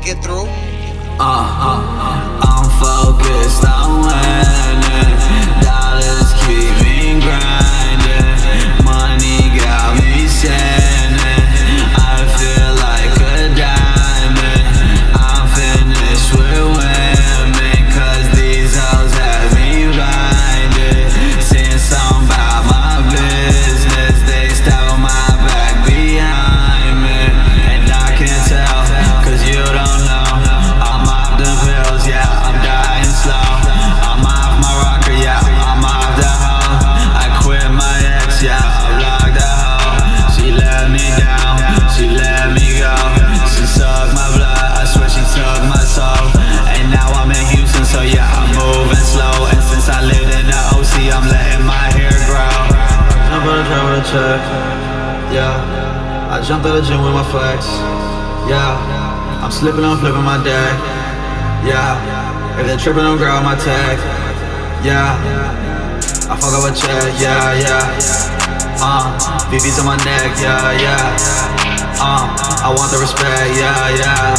make it through. I'm focused on winning. Dollars keep me grinding. Money got me shining. I feel like a diamond. I'm finished with women, cause these hoes have me blinded. Since I'm about my business, they stole my back behind me. And I can tell, cause you don't know. I'm off the pills, yeah, I'm dying slow. I'm off my rocker, yeah, I'm off the hoe. I quit my ex, yeah, I blocked the hoe. She let me down, she let me go. She sucked my blood, I swear she took my soul. And now I'm in Houston, so yeah, I'm moving slow. And since I live in the OC, I'm letting my hair grow. Number check, yeah. I jumped out of the gym with my flex, yeah. I'm slipping, I'm flipping my deck, yeah. If they're tripping, I'm grabbing my tag, yeah. I fuck up a check, yeah, yeah. BB's on my neck, yeah, yeah. I want the respect, yeah, yeah.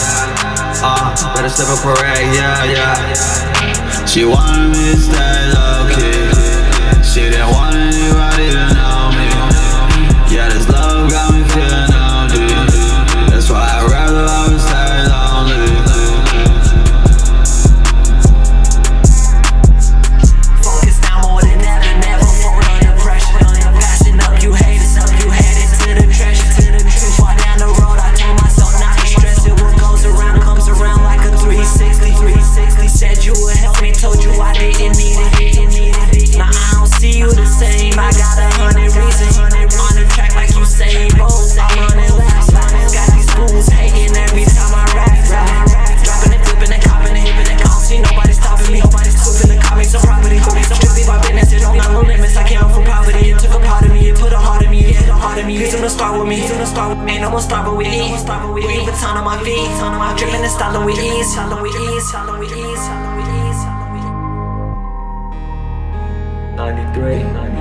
Better step up parade, yeah, yeah. She wanted me to stay low key. She didn't want anybody to know me. Yeah, this love got me feeling no deep. That's why I'd rather always stay. With ease. 93.